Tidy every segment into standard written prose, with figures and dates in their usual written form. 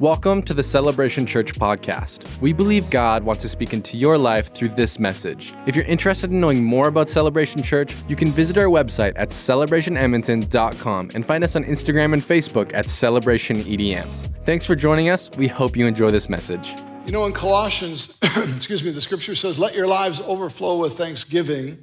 Welcome to the Celebration Church podcast. We believe God wants to speak into your life through this message. If you're interested in knowing more about Celebration Church, you can visit our website at celebrationedmonton.com and find us on Instagram and Facebook at celebrationedm. Thanks for joining us. We hope you enjoy this message. You know, in Colossians, the scripture says, "Let your lives overflow with thanksgiving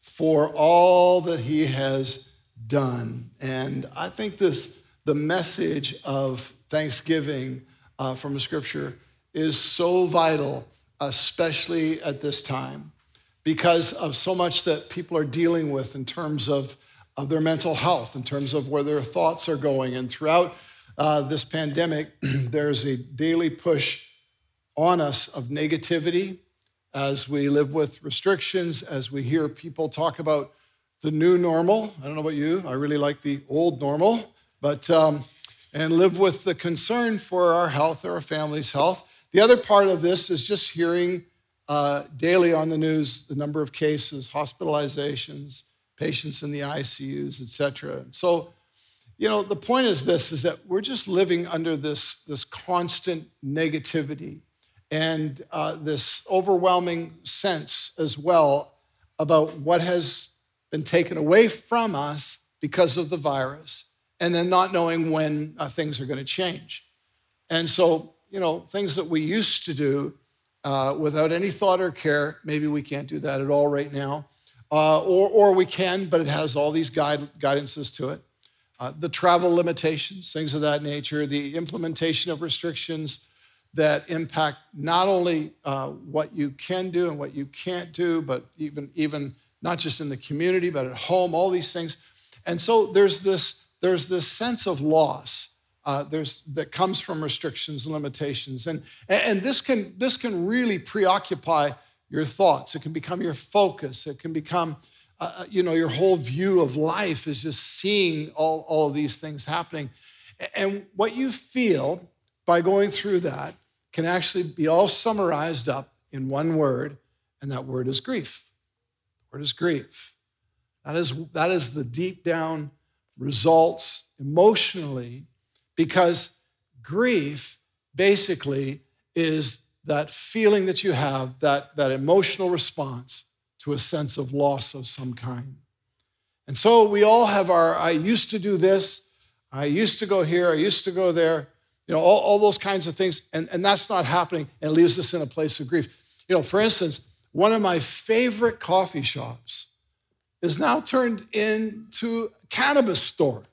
for all that he has done." And I think the message of thanksgiving from the scripture is so vital, especially at this time, because of so much that people are dealing with in terms of their mental health, in terms of where their thoughts are going. And throughout this pandemic, there's a daily push on us of negativity as we live with restrictions, as we hear people talk about the new normal. I don't know about you, I really like the old normal, but and live with the concern for our health or our family's health. The other part of this is just hearing daily on the news the number of cases, hospitalizations, patients in the ICUs, et cetera. And so, you know, the point is this, is that we're just living under this constant negativity and this overwhelming sense as well about what has been taken away from us because of the virus, and then not knowing when things are going to change. And so, you know, things that we used to do without any thought or care, maybe we can't do that at all right now, or we can, but it has all these guidances to it. The travel limitations, things of that nature, the implementation of restrictions that impact not only what you can do and what you can't do, but even not just in the community, but at home, all these things. And so there's this sense of loss that comes from restrictions and limitations. And this can really preoccupy your thoughts. It can become your focus. It can become, your whole view of life is just seeing all of these things happening. And what you feel by going through that can actually be all summarized up in one word, and that word is grief. The word is grief. That is the deep down results emotionally, because grief basically is that feeling that you have, that emotional response to a sense of loss of some kind. And so we all have I used to do this, I used to go here, I used to go there, you know, all those kinds of things, and that's not happening, and it leaves us in a place of grief. You know, for instance, one of my favorite coffee shops is now turned into a cannabis store.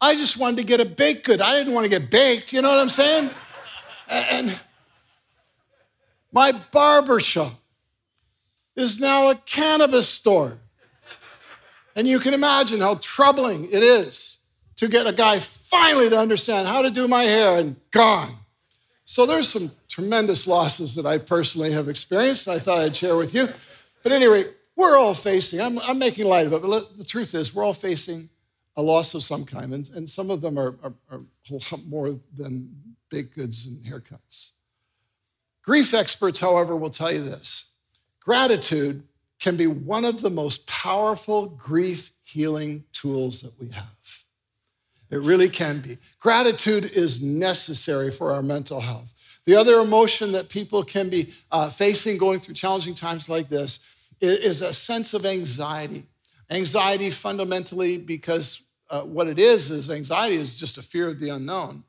I just wanted to get a baked good. I didn't want to get baked, you know what I'm saying? And my barbershop is now a cannabis store. And you can imagine how troubling it is to get a guy finally to understand how to do my hair, and gone. So there's some tremendous losses that I personally have experienced, and I thought I'd share with you. But anyway, we're all facing, I'm making light of it, but the truth is we're all facing a loss of some kind, and some of them are a whole lot more than baked goods and haircuts. Grief experts, however, will tell you this. Gratitude can be one of the most powerful grief healing tools that we have. It really can be. Gratitude is necessary for our mental health. The other emotion that people can be facing going through challenging times like this is a sense of anxiety. Anxiety fundamentally, because what it is anxiety is just a fear of the unknown.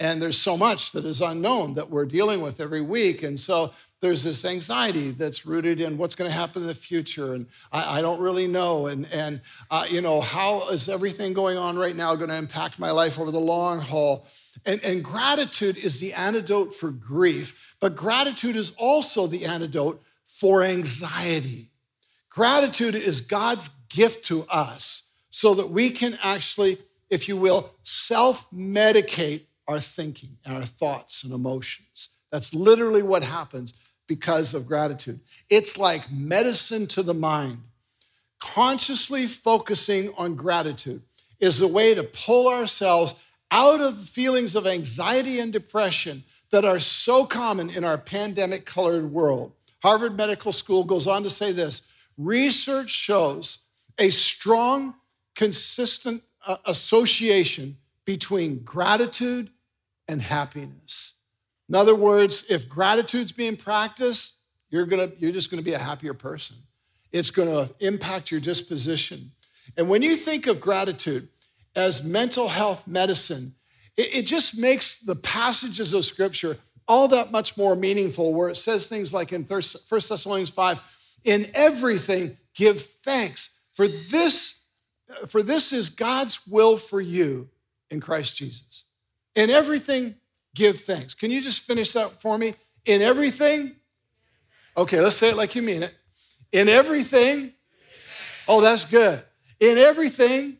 And there's so much that is unknown that we're dealing with every week. And so there's this anxiety that's rooted in what's going to happen in the future. And I don't really know. And how is everything going on right now going to impact my life over the long haul? And gratitude is the antidote for grief. But gratitude is also the antidote for anxiety. Gratitude is God's gift to us so that we can actually, if you will, self-medicate our thinking and our thoughts and emotions. That's literally what happens because of gratitude. It's like medicine to the mind. Consciously focusing on gratitude is the way to pull ourselves out of the feelings of anxiety and depression that are so common in our pandemic-colored world. Harvard Medical School goes on to say this: research shows a strong, consistent association between gratitude and happiness. In other words, if gratitude's being practiced, you're just going to be a happier person. It's going to impact your disposition. And when you think of gratitude as mental health medicine, it just makes the passages of Scripture all that much more meaningful, where it says things like in 1 Thessalonians 5, in everything give thanks, for this is God's will for you in Christ Jesus. In everything, give thanks. Can you just finish that for me? In everything? Okay, let's say it like you mean it. In everything? Oh, that's good. In everything?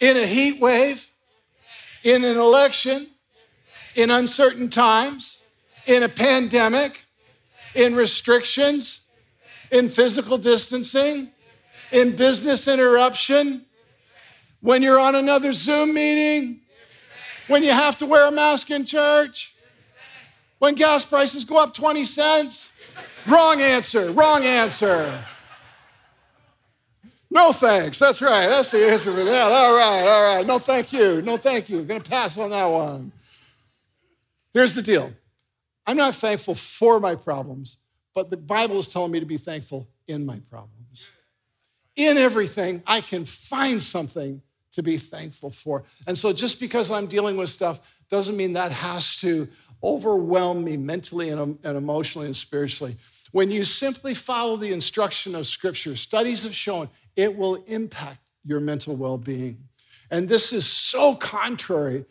In a heat wave? In an election? In uncertain times, in a pandemic, in restrictions, in physical distancing, in business interruption, when you're on another Zoom meeting, when you have to wear a mask in church, when gas prices go up 20 cents, wrong answer. No thanks, that's right, that's the answer for that. All right, no thank you, we're gonna pass on that one. Here's the deal. I'm not thankful for my problems, but the Bible is telling me to be thankful in my problems. In everything, I can find something to be thankful for. And so just because I'm dealing with stuff doesn't mean that has to overwhelm me mentally and emotionally and spiritually. When you simply follow the instruction of Scripture, studies have shown it will impact your mental well-being. And this is so contrary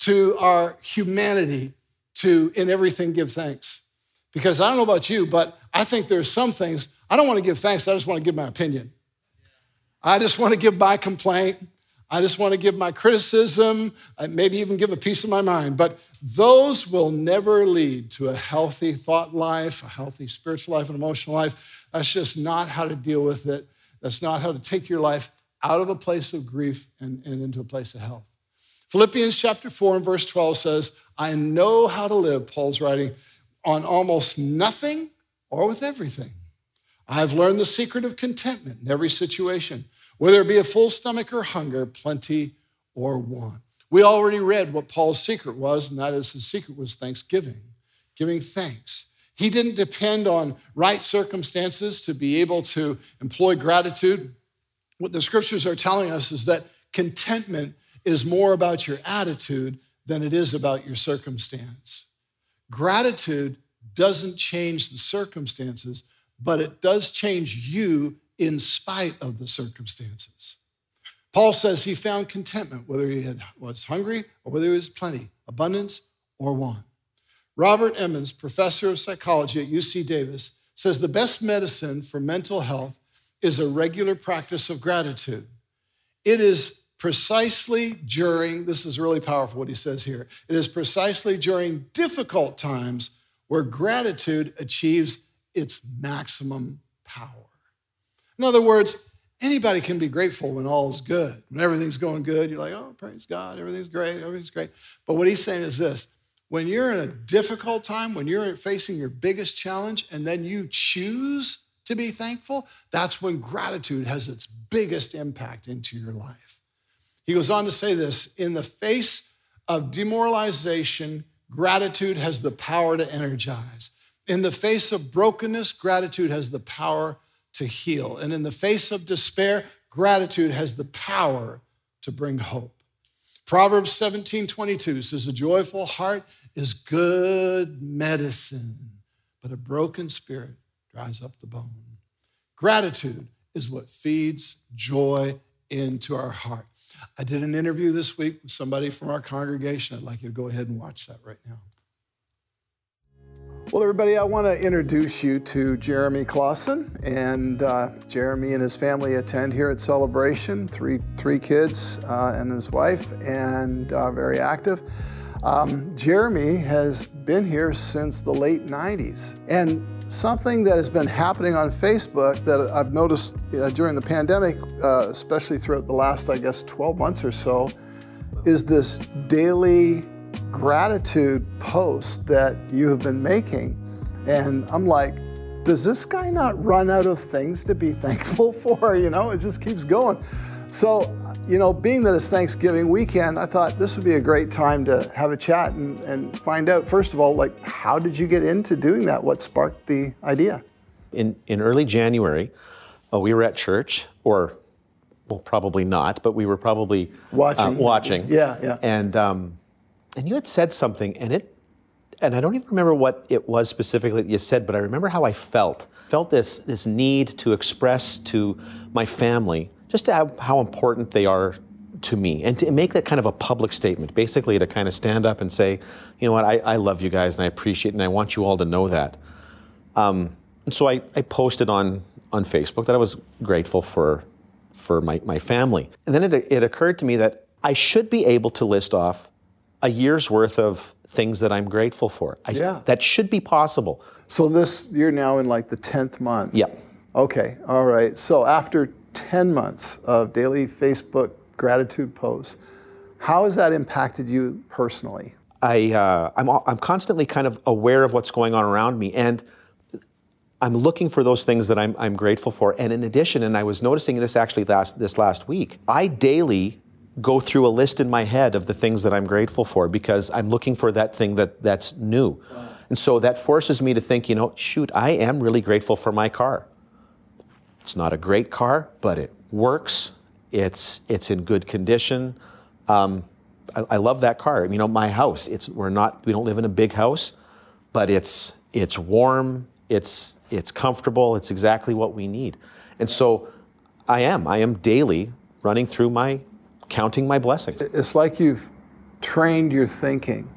to our humanity to, in everything, give thanks. Because I don't know about you, but I think there's some things, I don't want to give thanks, I just want to give my opinion. I just want to give my complaint. I just want to give my criticism. I maybe even give a piece of my mind. But those will never lead to a healthy thought life, a healthy spiritual life, an emotional life. That's just not how to deal with it. That's not how to take your life out of a place of grief and into a place of health. Philippians chapter 4 and verse 12 says, I know how to live, Paul's writing, on almost nothing or with everything. I've learned the secret of contentment in every situation, whether it be a full stomach or hunger, plenty or want. We already read what Paul's secret was, and that is his secret was thanksgiving, giving thanks. He didn't depend on right circumstances to be able to employ gratitude. What the Scriptures are telling us is that contentment is more about your attitude than it is about your circumstance. Gratitude doesn't change the circumstances, but it does change you in spite of the circumstances. Paul says he found contentment, whether he was hungry or whether he was plenty, abundance or want. Robert Emmons, professor of psychology at UC Davis, says the best medicine for mental health is a regular practice of gratitude. It is precisely during, this is really powerful what he says here, it is precisely during difficult times where gratitude achieves its maximum power. In other words, anybody can be grateful when all is good. When everything's going good, you're like, oh, praise God, everything's great. But what he's saying is this, when you're in a difficult time, when you're facing your biggest challenge, and then you choose to be thankful, that's when gratitude has its biggest impact into your life. He goes on to say this, in the face of demoralization, gratitude has the power to energize. In the face of brokenness, gratitude has the power to heal. And in the face of despair, gratitude has the power to bring hope. Proverbs 17:22 says, a joyful heart is good medicine, but a broken spirit dries up the bone. Gratitude is what feeds joy into our heart. I did an interview this week with somebody from our congregation. I'd like you to go ahead and watch that right now. Well, everybody, I want to introduce you to Jeremy Claussen. And Jeremy and his family attend here at Celebration, three kids and his wife, and very active. Jeremy has been here since the late 90s. And something that has been happening on Facebook that I've noticed during the pandemic, especially throughout the last, 12 months or so, is this daily gratitude post that you have been making. And I'm like, does this guy not run out of things to be thankful for? It just keeps going. So, you know, being that it's Thanksgiving weekend, I thought this would be a great time to have a chat and find out, first of all, like, how did you get into doing that? What sparked the idea? In early January, we were at church, or, well, probably not, but we were probably watching. Yeah. And you had said something, and I don't even remember what it was specifically that you said, but I remember how I felt this need to express to my family just how important they are to me, and to make that kind of a public statement, basically to kind of stand up and say, you know what, I love you guys and I appreciate it and I want you all to know that. And so I posted on Facebook that I was grateful for my family. And then it occurred to me that I should be able to list off a year's worth of things that I'm grateful for. That should be possible. So you're now in like the 10th month. Yeah. Okay, all right. So after 10 months of daily Facebook gratitude posts, how has that impacted you personally? I'm constantly kind of aware of what's going on around me, and I'm looking for those things that I'm grateful for. And in addition, and I was noticing this actually last week, I daily go through a list in my head of the things that I'm grateful for, because I'm looking for that thing that's new. Wow. And so that forces me to think, you know, shoot, I am really grateful for my car. It's not a great car, but it works. It's in good condition. I love that car. You know, my house, we don't live in a big house, but it's warm, it's comfortable, it's exactly what we need. And so I am daily running through counting my blessings. It's like you've trained your thinking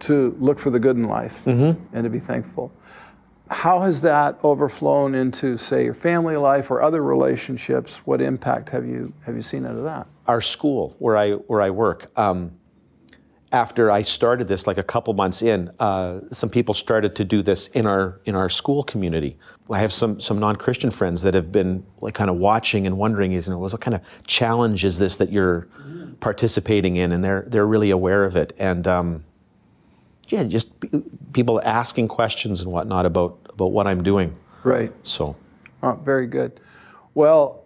to look for the good in life, mm-hmm. and to be thankful. How has that overflown into, say, your family life or other relationships? What impact have you seen out of that? Our school, where I work, after I started this, like a couple months in, some people started to do this in our school community. I have some non-Christian friends that have been like kind of watching and wondering, what kind of challenge is this that you're participating in? And they're really aware of it, and just people asking questions and whatnot about what I'm doing. Right. So, very good. Well,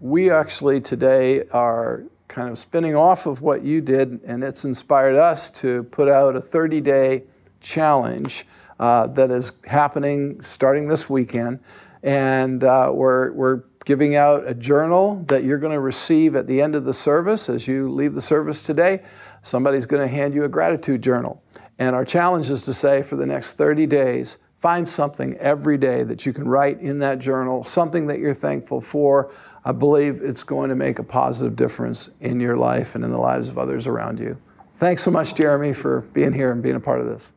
we actually today are kind of spinning off of what you did, and it's inspired us to put out a 30-day challenge that is happening starting this weekend. And we're giving out a journal that you're going to receive at the end of the service. As you leave the service today, somebody's going to hand you a gratitude journal. And our challenge is to say, for the next 30 days, find something every day that you can write in that journal, something that you're thankful for. I believe it's going to make a positive difference in your life and in the lives of others around you. Thanks so much, Jeremy, for being here and being a part of this.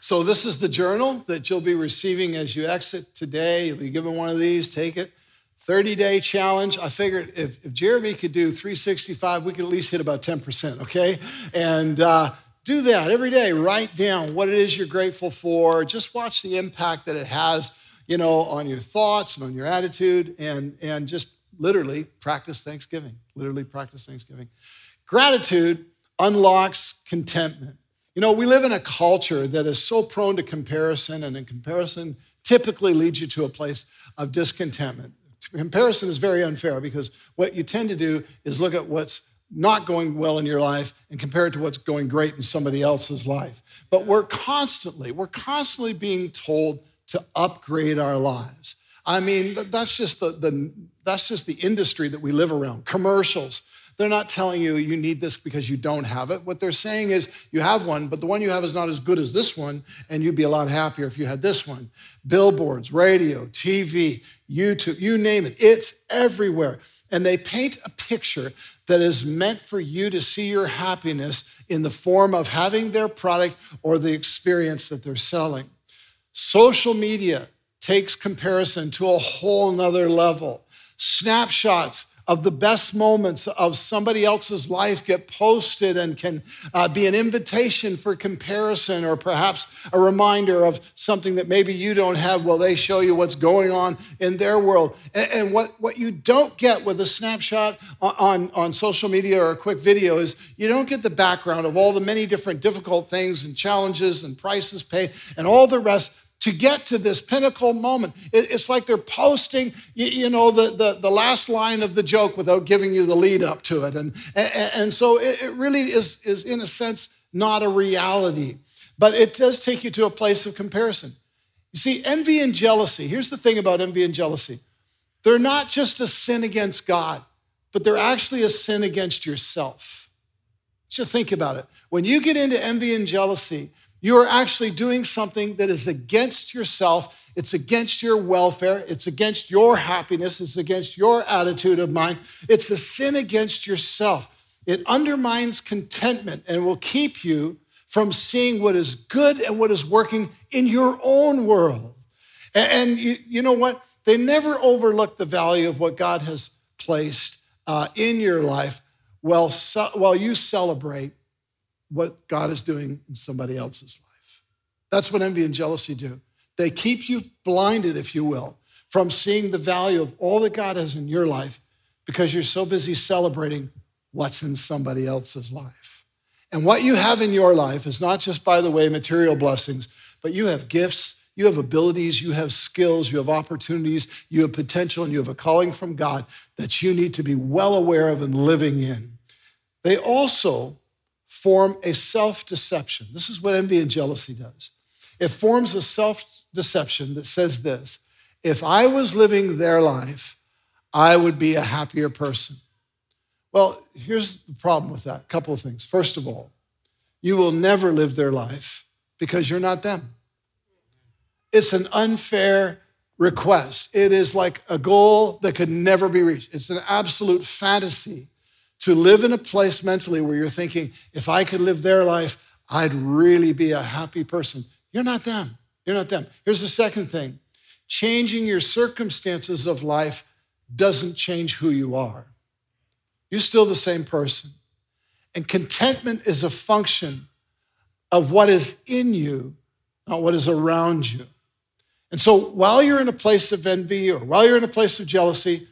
So this is the journal that you'll be receiving as you exit today. You'll be given one of these. Take it. 30-day challenge. I figured if Jeremy could do 365, we could at least hit about 10%, okay? And do that every day. Write down what it is you're grateful for. Just watch the impact that it has, on your thoughts and on your attitude, and just literally practice Thanksgiving. Gratitude unlocks contentment. We live in a culture that is so prone to comparison, and then comparison typically leads you to a place of discontentment. Comparison is very unfair, because what you tend to do is look at what's not going well in your life and compare it to what's going great in somebody else's life. But we're constantly being told to upgrade our lives. I mean, that's just the industry that we live around. Commercials. They're not telling you need this because you don't have it. What they're saying is you have one, but the one you have is not as good as this one, and you'd be a lot happier if you had this one. Billboards, radio, TV, YouTube, you name it. It's everywhere. And they paint a picture that is meant for you to see your happiness in the form of having their product or the experience that they're selling. Social media takes comparison to a whole nother level. Snapshots of the best moments of somebody else's life get posted and can be an invitation for comparison, or perhaps a reminder of something that maybe you don't have. Well, they show you what's going on in their world. And what you don't get with a snapshot on social media or a quick video is you don't get the background of all the many different difficult things and challenges and prices paid and all the rest to get to this pinnacle moment. It's like they're posting, you know, the last line of the joke without giving you the lead up to it. And so it really is, in a sense, not a reality. But it does take you to a place of comparison. You see, envy and jealousy, here's the thing about envy and jealousy. They're not just a sin against God, but they're actually a sin against yourself. So think about it. When you get into envy and jealousy, you are actually doing something that is against yourself. It's against your welfare. It's against your happiness. It's against your attitude of mind. It's the sin against yourself. It undermines contentment and will keep you from seeing what is good and what is working in your own world. And you know what? They never overlook the value of what God has placed in your life while you celebrate what God is doing in somebody else's life. That's what envy and jealousy do. They keep you blinded, if you will, from seeing the value of all that God has in your life because you're so busy celebrating what's in somebody else's life. And what you have in your life is not just, by the way, material blessings, but you have gifts, you have abilities, you have skills, you have opportunities, you have potential, and you have a calling from God that you need to be well aware of and living in. They also form a self-deception. This is what envy and jealousy does. It forms a self-deception that says this: if I was living their life, I would be a happier person. Well, here's the problem with that. A couple of things. First of all, you will never live their life because you're not them. It's an unfair request. It is like a goal that could never be reached. It's an absolute fantasy to live in a place mentally where you're thinking, if I could live their life, I'd really be a happy person. You're not them. You're not them. Here's the second thing. Changing your circumstances of life doesn't change who you are. You're still the same person. And contentment is a function of what is in you, not what is around you. And so while you're in a place of envy or while you're in a place of jealousy,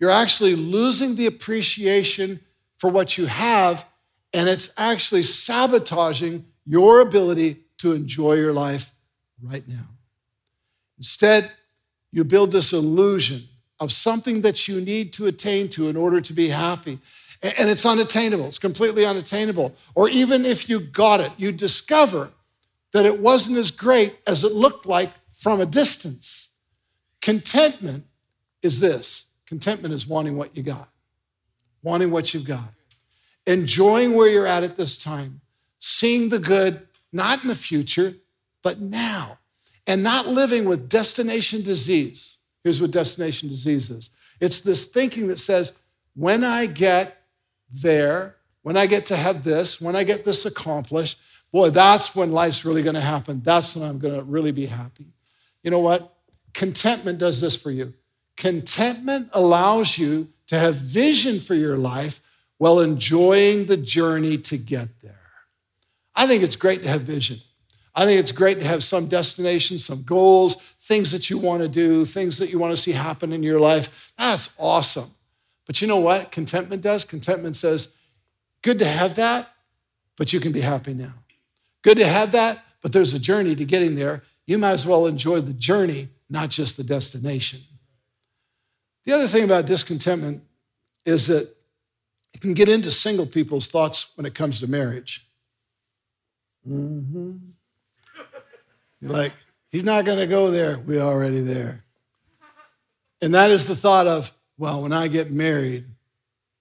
you're actually losing the appreciation for what you have, and it's actually sabotaging your ability to enjoy your life right now. Instead, you build this illusion of something that you need to attain to in order to be happy, and it's unattainable. It's completely unattainable. Or even if you got it, you discover that it wasn't as great as it looked like from a distance. Contentment is this. Contentment is wanting what you got, wanting what you've got, enjoying where you're at this time, seeing the good, not in the future, but now, and not living with destination disease. Here's what destination disease is. It's this thinking that says, when I get there, when I get to have this, when I get this accomplished, boy, that's when life's really going to happen. That's when I'm going to really be happy. You know what? Contentment does this for you. Contentment allows you to have vision for your life while enjoying the journey to get there. I think it's great to have vision. I think it's great to have some destination, some goals, things that you want to do, things that you want to see happen in your life. That's awesome. But you know what contentment does? Contentment says, good to have that, but you can be happy now. Good to have that, but there's a journey to getting there. You might as well enjoy the journey, not just the destination. The other thing about discontentment is that it can get into single people's thoughts when it comes to marriage. Mm-hmm. You're like, he's not going to go there. We're already there. And that is the thought of, well, when I get married,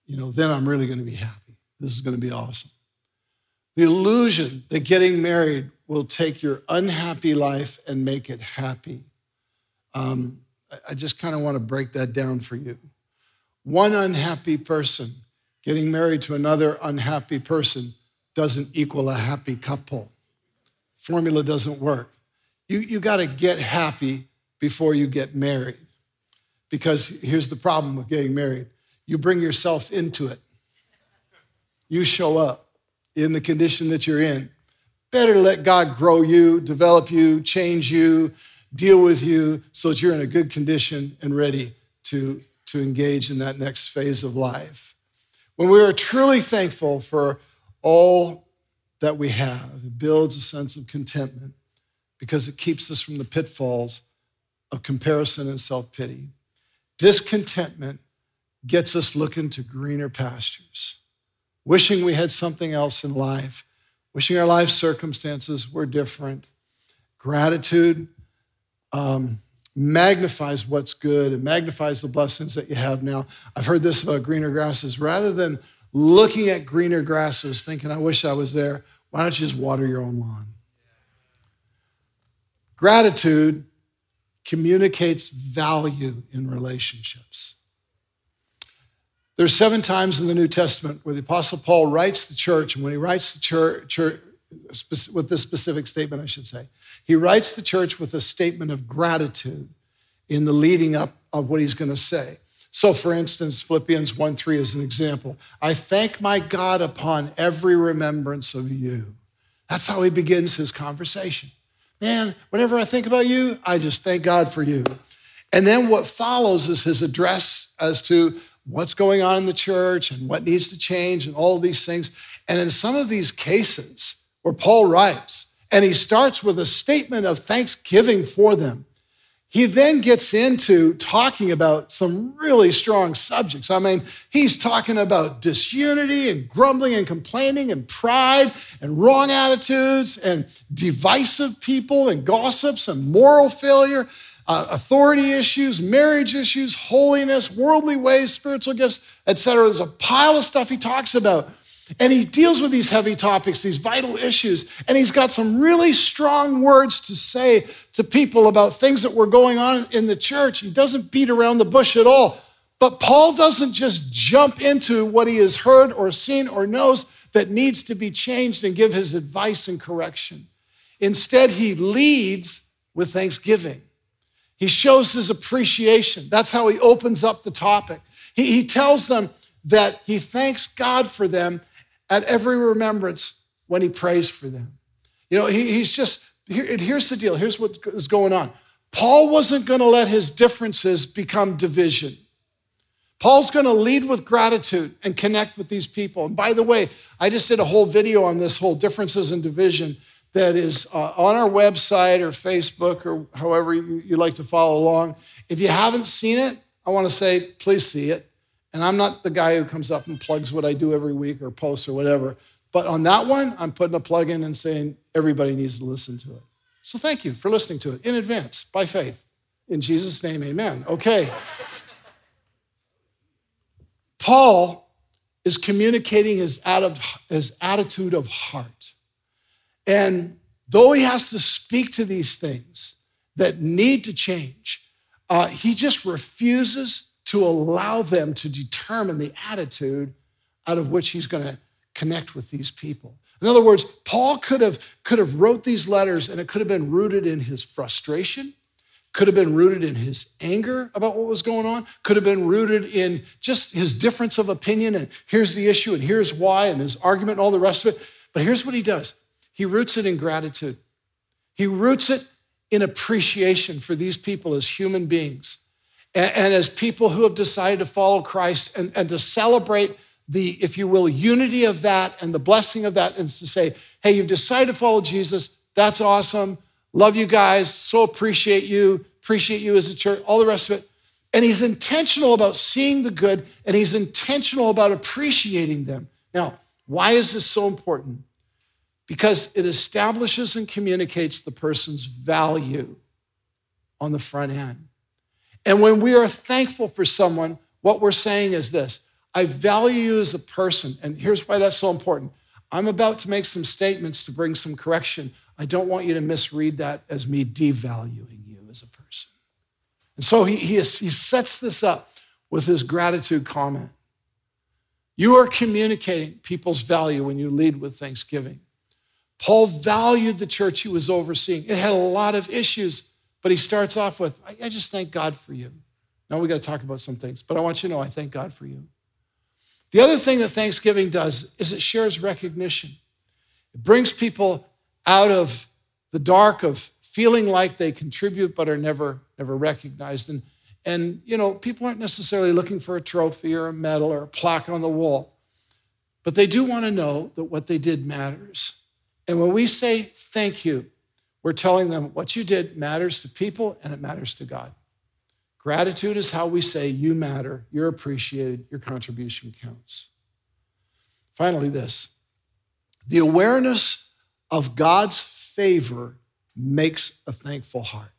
you know, then I'm really going to be happy. This is going to be awesome. The illusion that getting married will take your unhappy life and make it happy. I just kind of want to break that down for you. One unhappy person getting married to another unhappy person doesn't equal a happy couple. Formula doesn't work. You got to get happy before you get married, because here's the problem with getting married. You bring yourself into it. You show up in the condition that you're in. Better let God grow you, develop you, change you, deal with you so that you're in a good condition and ready to engage in that next phase of life. When we are truly thankful for all that we have, it builds a sense of contentment because it keeps us from the pitfalls of comparison and self-pity. Discontentment gets us looking to greener pastures, wishing we had something else in life, wishing our life circumstances were different. Gratitude magnifies what's good and magnifies the blessings that you have now. I've heard this about greener grasses. Rather than looking at greener grasses, thinking, I wish I was there, why don't you just water your own lawn? Gratitude communicates value in relationships. There's 7 times in the New Testament where the Apostle Paul writes the church, and when he writes the church with this specific statement, I should say, he writes the church with a statement of gratitude in the leading up of what he's going to say. So for instance, Philippians 1:3 is an example. I thank my God upon every remembrance of you. That's how he begins his conversation. Man, whenever I think about you, I just thank God for you. And then what follows is his address as to what's going on in the church and what needs to change and all these things. And in some of these cases where Paul writes, and he starts with a statement of thanksgiving for them, he then gets into talking about some really strong subjects. I mean, he's talking about disunity and grumbling and complaining and pride and wrong attitudes and divisive people and gossips and moral failure, authority issues, marriage issues, holiness, worldly ways, spiritual gifts, etc. There's a pile of stuff he talks about. And he deals with these heavy topics, these vital issues, and he's got some really strong words to say to people about things that were going on in the church. He doesn't beat around the bush at all. But Paul doesn't just jump into what he has heard or seen or knows that needs to be changed and give his advice and correction. Instead, he leads with thanksgiving. He shows his appreciation. That's how he opens up the topic. He tells them that he thanks God for them at every remembrance when he prays for them. You know, here's the deal. Here's what is going on. Paul wasn't going to let his differences become division. Paul's going to lead with gratitude and connect with these people. And by the way, I just did a whole video on this whole differences and division that is on our website or Facebook or however you like to follow along. If you haven't seen it, I want to say, please see it. And I'm not the guy who comes up and plugs what I do every week or posts or whatever. But on that one, I'm putting a plug in and saying everybody needs to listen to it. So thank you for listening to it in advance, by faith. In Jesus' name, amen. Okay. Paul is communicating his attitude of heart. And though he has to speak to these things that need to change, he just refuses to allow them to determine the attitude out of which he's going to connect with these people. In other words, Paul could have wrote these letters and it could have been rooted in his frustration, could have been rooted in his anger about what was going on, could have been rooted in just his difference of opinion and here's the issue and here's why and his argument and all the rest of it. But here's what he does. He roots it in gratitude. He roots it in appreciation for these people as human beings. And as people who have decided to follow Christ and to celebrate the, if you will, unity of that and the blessing of that, and to say, hey, you've decided to follow Jesus. That's awesome. Love you guys. So appreciate you as a church, all the rest of it. And he's intentional about seeing the good and he's intentional about appreciating them. Now, why is this so important? Because it establishes and communicates the person's value on the front end. And when we are thankful for someone, what we're saying is this: I value you as a person, and here's why that's so important. I'm about to make some statements to bring some correction. I don't want you to misread that as me devaluing you as a person. And so he sets this up with his gratitude comment. You are communicating people's value when you lead with thanksgiving. Paul valued the church he was overseeing. It had a lot of issues. But he starts off with, I just thank God for you. Now we got to talk about some things, but I want you to know I thank God for you. The other thing that Thanksgiving does is it shares recognition. It brings people out of the dark of feeling like they contribute but are never recognized. And you know, people aren't necessarily looking for a trophy or a medal or a plaque on the wall, but they do want to know that what they did matters. And when we say thank you, We're telling them what you did matters to people and it matters to God. Gratitude is how we say you matter, you're appreciated, your contribution counts. Finally, this. The awareness of God's favor makes a thankful heart.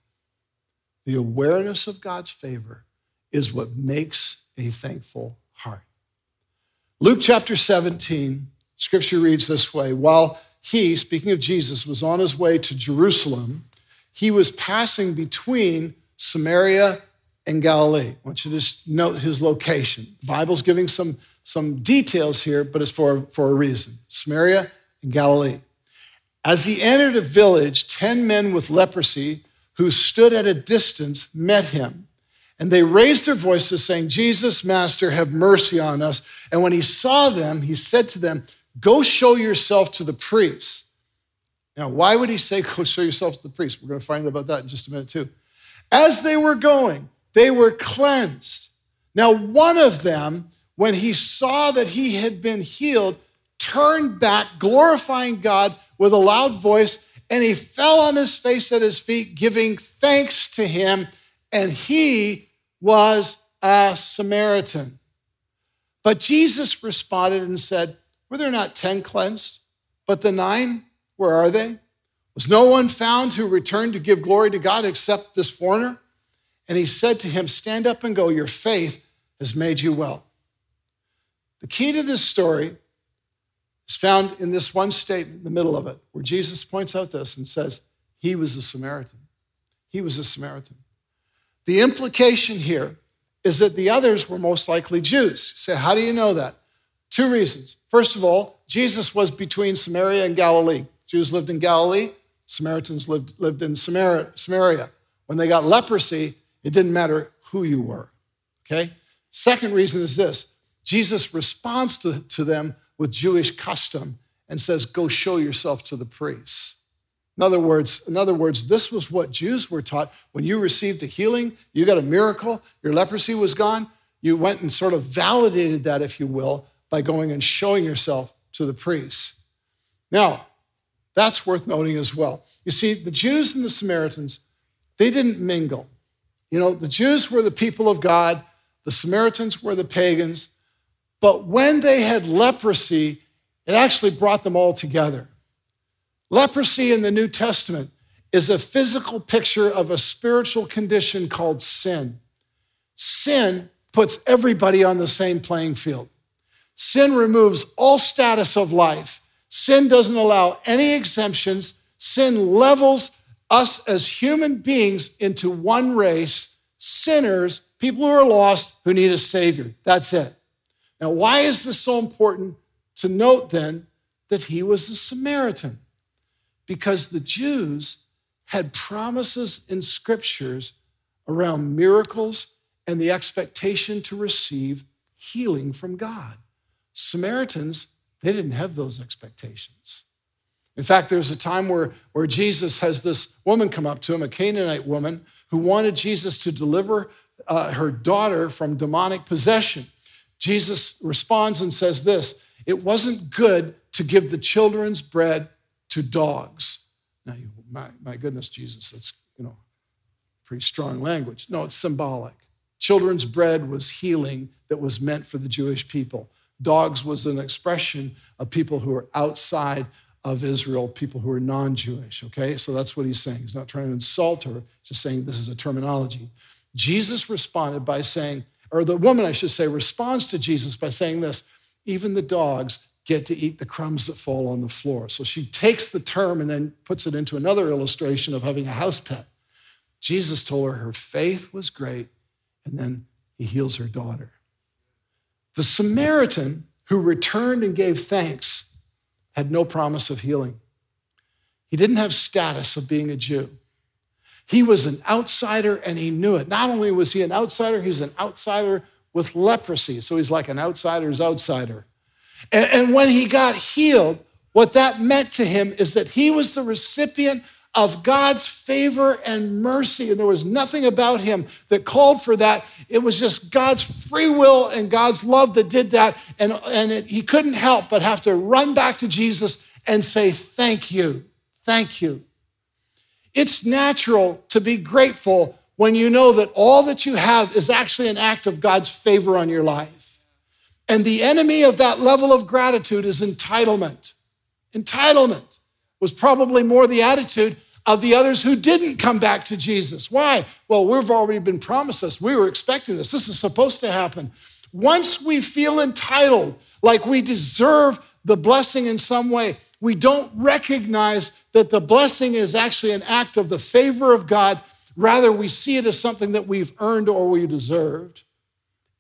The awareness of God's favor is what makes a thankful heart. Luke chapter 17, scripture reads this way. While he, speaking of Jesus, was on his way to Jerusalem, he was passing between Samaria and Galilee. I want you to just note his location. The Bible's giving some details here, but it's for a reason. Samaria and Galilee. As he entered a village, 10 men with leprosy who stood at a distance met him. And they raised their voices saying, Jesus, Master, have mercy on us. And when he saw them, he said to them, go show yourself to the priest. Now, why would he say, go show yourself to the priest? We're going to find out about that in just a minute too. As they were going, they were cleansed. Now, one of them, when he saw that he had been healed, turned back, glorifying God with a loud voice, and he fell on his face at his feet, giving thanks to him. And he was a Samaritan. But Jesus responded and said, were there not 10 cleansed, but the 9, where are they? Was no one found who returned to give glory to God except this foreigner? And he said to him, stand up and go, your faith has made you well. The key to this story is found in this one statement in the middle of it, where Jesus points out this and says, he was a Samaritan. He was a Samaritan. The implication here is that the others were most likely Jews. You say, how do you know that? Two reasons. First of all, Jesus was between Samaria and Galilee. Jews lived in Galilee. Samaritans lived in Samaria. When they got leprosy, it didn't matter who you were, okay? Second reason is this. Jesus responds to them with Jewish custom and says, go show yourself to the priests. In other words, this was what Jews were taught. When you received a healing, you got a miracle, your leprosy was gone, you went and sort of validated that, if you will, by going and showing yourself to the priests. Now, that's worth noting as well. You see, the Jews and the Samaritans, they didn't mingle. You know, the Jews were the people of God, the Samaritans were the pagans, but when they had leprosy, it actually brought them all together. Leprosy in the New Testament is a physical picture of a spiritual condition called sin. Sin puts everybody on the same playing field. Sin removes all status of life. Sin doesn't allow any exemptions. Sin levels us as human beings into one race, sinners, people who are lost, who need a savior. That's it. Now, why is this so important to note then that he was a Samaritan? Because the Jews had promises in scriptures around miracles and the expectation to receive healing from God. Samaritans, they didn't have those expectations. In fact, there's a time where Jesus has this woman come up to him, a Canaanite woman, who wanted Jesus to deliver her daughter from demonic possession. Jesus responds and says this, it wasn't good to give the children's bread to dogs. Now, my goodness, Jesus, that's, pretty strong language. No, it's symbolic. Children's bread was healing that was meant for the Jewish people. Dogs was an expression of people who were outside of Israel, people who were non-Jewish, okay? So that's what he's saying. He's not trying to insult her, just saying this is a terminology. Jesus responded by saying, or the woman, I should say, responds to Jesus by saying this, even the dogs get to eat the crumbs that fall on the floor. So she takes the term and then puts it into another illustration of having a house pet. Jesus told her faith was great, and then he heals her daughter. The Samaritan who returned and gave thanks had no promise of healing. He didn't have status of being a Jew. He was an outsider and he knew it. Not only was he an outsider, he's an outsider with leprosy. So he's like an outsider's outsider. And when he got healed, what that meant to him is that he was the recipient of God's favor and mercy. And there was nothing about him that called for that. It was just God's free will and God's love that did that. And he couldn't help but have to run back to Jesus and say, thank you. It's natural to be grateful when you know that all that you have is actually an act of God's favor on your life. And the enemy of that level of gratitude is entitlement. Entitlement was probably more the attitude of the others who didn't come back to Jesus. Why? Well, we've already been promised this. We were expecting this. This is supposed to happen. Once we feel entitled, like we deserve the blessing in some way, we don't recognize that the blessing is actually an act of the favor of God. Rather, we see it as something that we've earned or we deserved.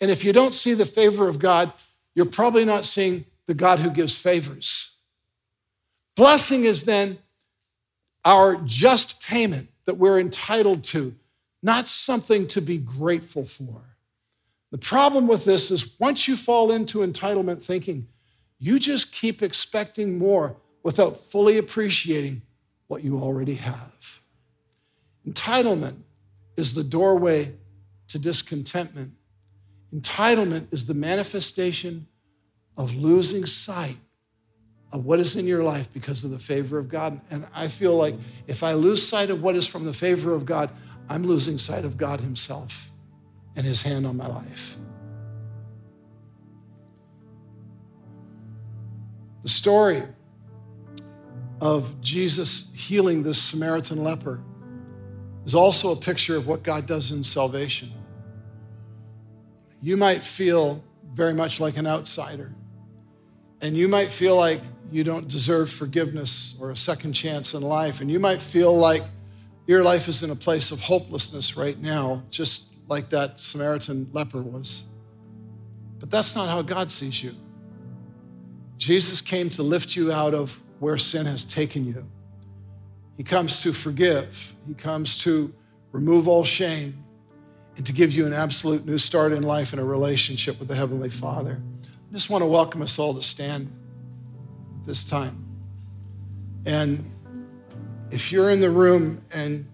And if you don't see the favor of God, you're probably not seeing the God who gives favors. Blessing is then our just payment that we're entitled to, not something to be grateful for. The problem with this is once you fall into entitlement thinking, you just keep expecting more without fully appreciating what you already have. Entitlement is the doorway to discontentment. Entitlement is the manifestation of losing sight of what is in your life because of the favor of God. And I feel like if I lose sight of what is from the favor of God, I'm losing sight of God himself and his hand on my life. The story of Jesus healing this Samaritan leper is also a picture of what God does in salvation. You might feel very much like an outsider, and you might feel like you don't deserve forgiveness or a second chance in life, and you might feel like your life is in a place of hopelessness right now, just like that Samaritan leper was. But that's not how God sees you. Jesus came to lift you out of where sin has taken you. He comes to forgive. He comes to remove all shame and to give you an absolute new start in life and a relationship with the Heavenly Father. I just want to welcome us all to stand at this time. And if you're in the room and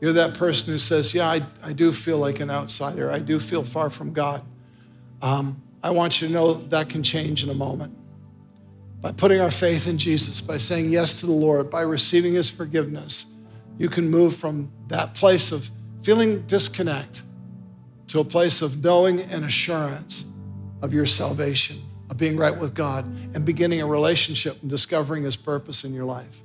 you're that person who says, yeah, I do feel like an outsider. I do feel far from God. I want you to know that can change in a moment. By putting our faith in Jesus, by saying yes to the Lord, by receiving his forgiveness, you can move from that place of feeling disconnect to a place of knowing and assurance of your salvation, of being right with God, and beginning a relationship and discovering his purpose in your life.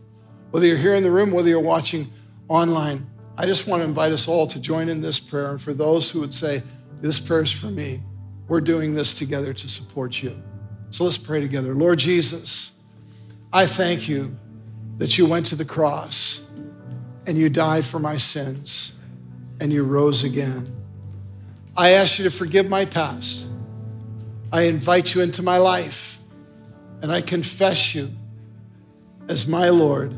Whether you're here in the room, whether you're watching online, I just want to invite us all to join in this prayer. And for those who would say, this prayer's for me, we're doing this together to support you. So let's pray together. Lord Jesus, I thank you that you went to the cross and you died for my sins and you rose again. I ask you to forgive my past. I invite you into my life and I confess you as my Lord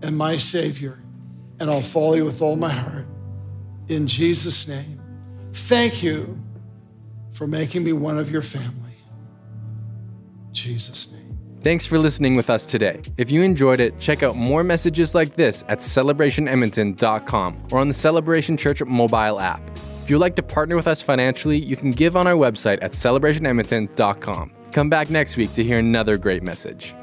and my Savior, and I'll follow you with all my heart. In Jesus' name, thank you for making me one of your family. Jesus' name. Thanks for listening with us today. If you enjoyed it, check out more messages like this at celebrationedmonton.com or on the Celebration Church mobile app. If you'd like to partner with us financially, you can give on our website at celebrationedmonton.com. Come back next week to hear another great message.